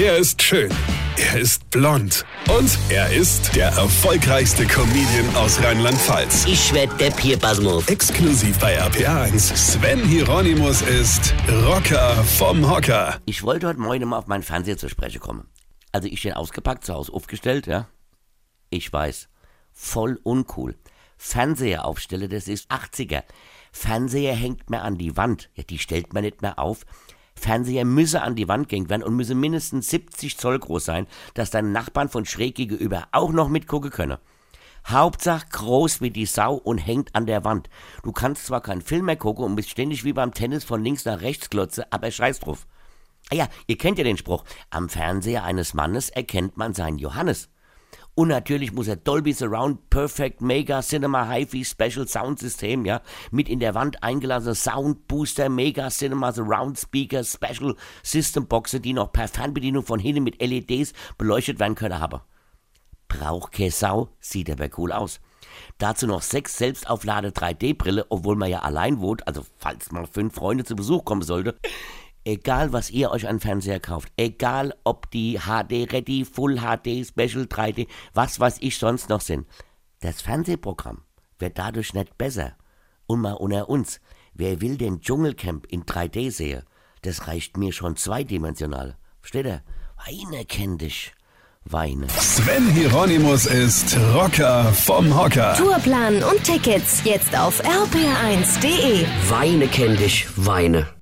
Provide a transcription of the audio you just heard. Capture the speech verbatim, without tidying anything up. Er ist schön, er ist blond und er ist der erfolgreichste Comedian aus Rheinland-Pfalz. Ich werd der Pier Basmov. Exklusiv bei R P A eins. Sven Hieronymus ist Rocker vom Hocker. Ich wollte heute Morgen mal auf meinen Fernseher zur Spreche kommen. Also ich den ausgepackt, zu Hause aufgestellt, ja. Ich weiß, voll uncool. Fernseher aufstelle, das ist achtziger. Fernseher hängt mir an die Wand. Ja, die stellt man nicht mehr auf. Fernseher müsse an die Wand gehängt werden und müsse mindestens siebzig Zoll groß sein, dass deine Nachbarn von schräg gegenüber auch noch mitgucken können. Hauptsache groß wie die Sau und hängt an der Wand. Du kannst zwar keinen Film mehr gucken und bist ständig wie beim Tennis von links nach rechts klotze, aber scheiß drauf. Ah ja, ihr kennt ja den Spruch, am Fernseher eines Mannes erkennt man seinen Johannes. Und natürlich muss er Dolby Surround Perfect Mega Cinema Hi-Fi Special Sound System, ja, mit in der Wand eingelassene Sound Booster Mega Cinema Surround Speaker Special System Boxen, die noch per Fernbedienung von hinten mit L E Ds beleuchtet werden können, haben. Braucht keine Sau, sieht aber cool aus. Dazu noch sechs selbstauflade drei D Brille, obwohl man ja allein wohnt, also falls mal fünf Freunde zu Besuch kommen sollte. Egal, was ihr euch an Fernseher kauft, egal, ob die H D Ready, Full H D, Special drei D, was weiß ich sonst noch sind, das Fernsehprogramm wird dadurch nicht besser. Und mal unter uns, wer will den Dschungelcamp in drei D sehen? Das reicht mir schon zweidimensional. Versteht ihr? Weine kenn dich. Weine. Sven Hieronymus ist Rocker vom Hocker. Tourplan und Tickets jetzt auf r p r eins punkt de. Weine kenn dich, weine.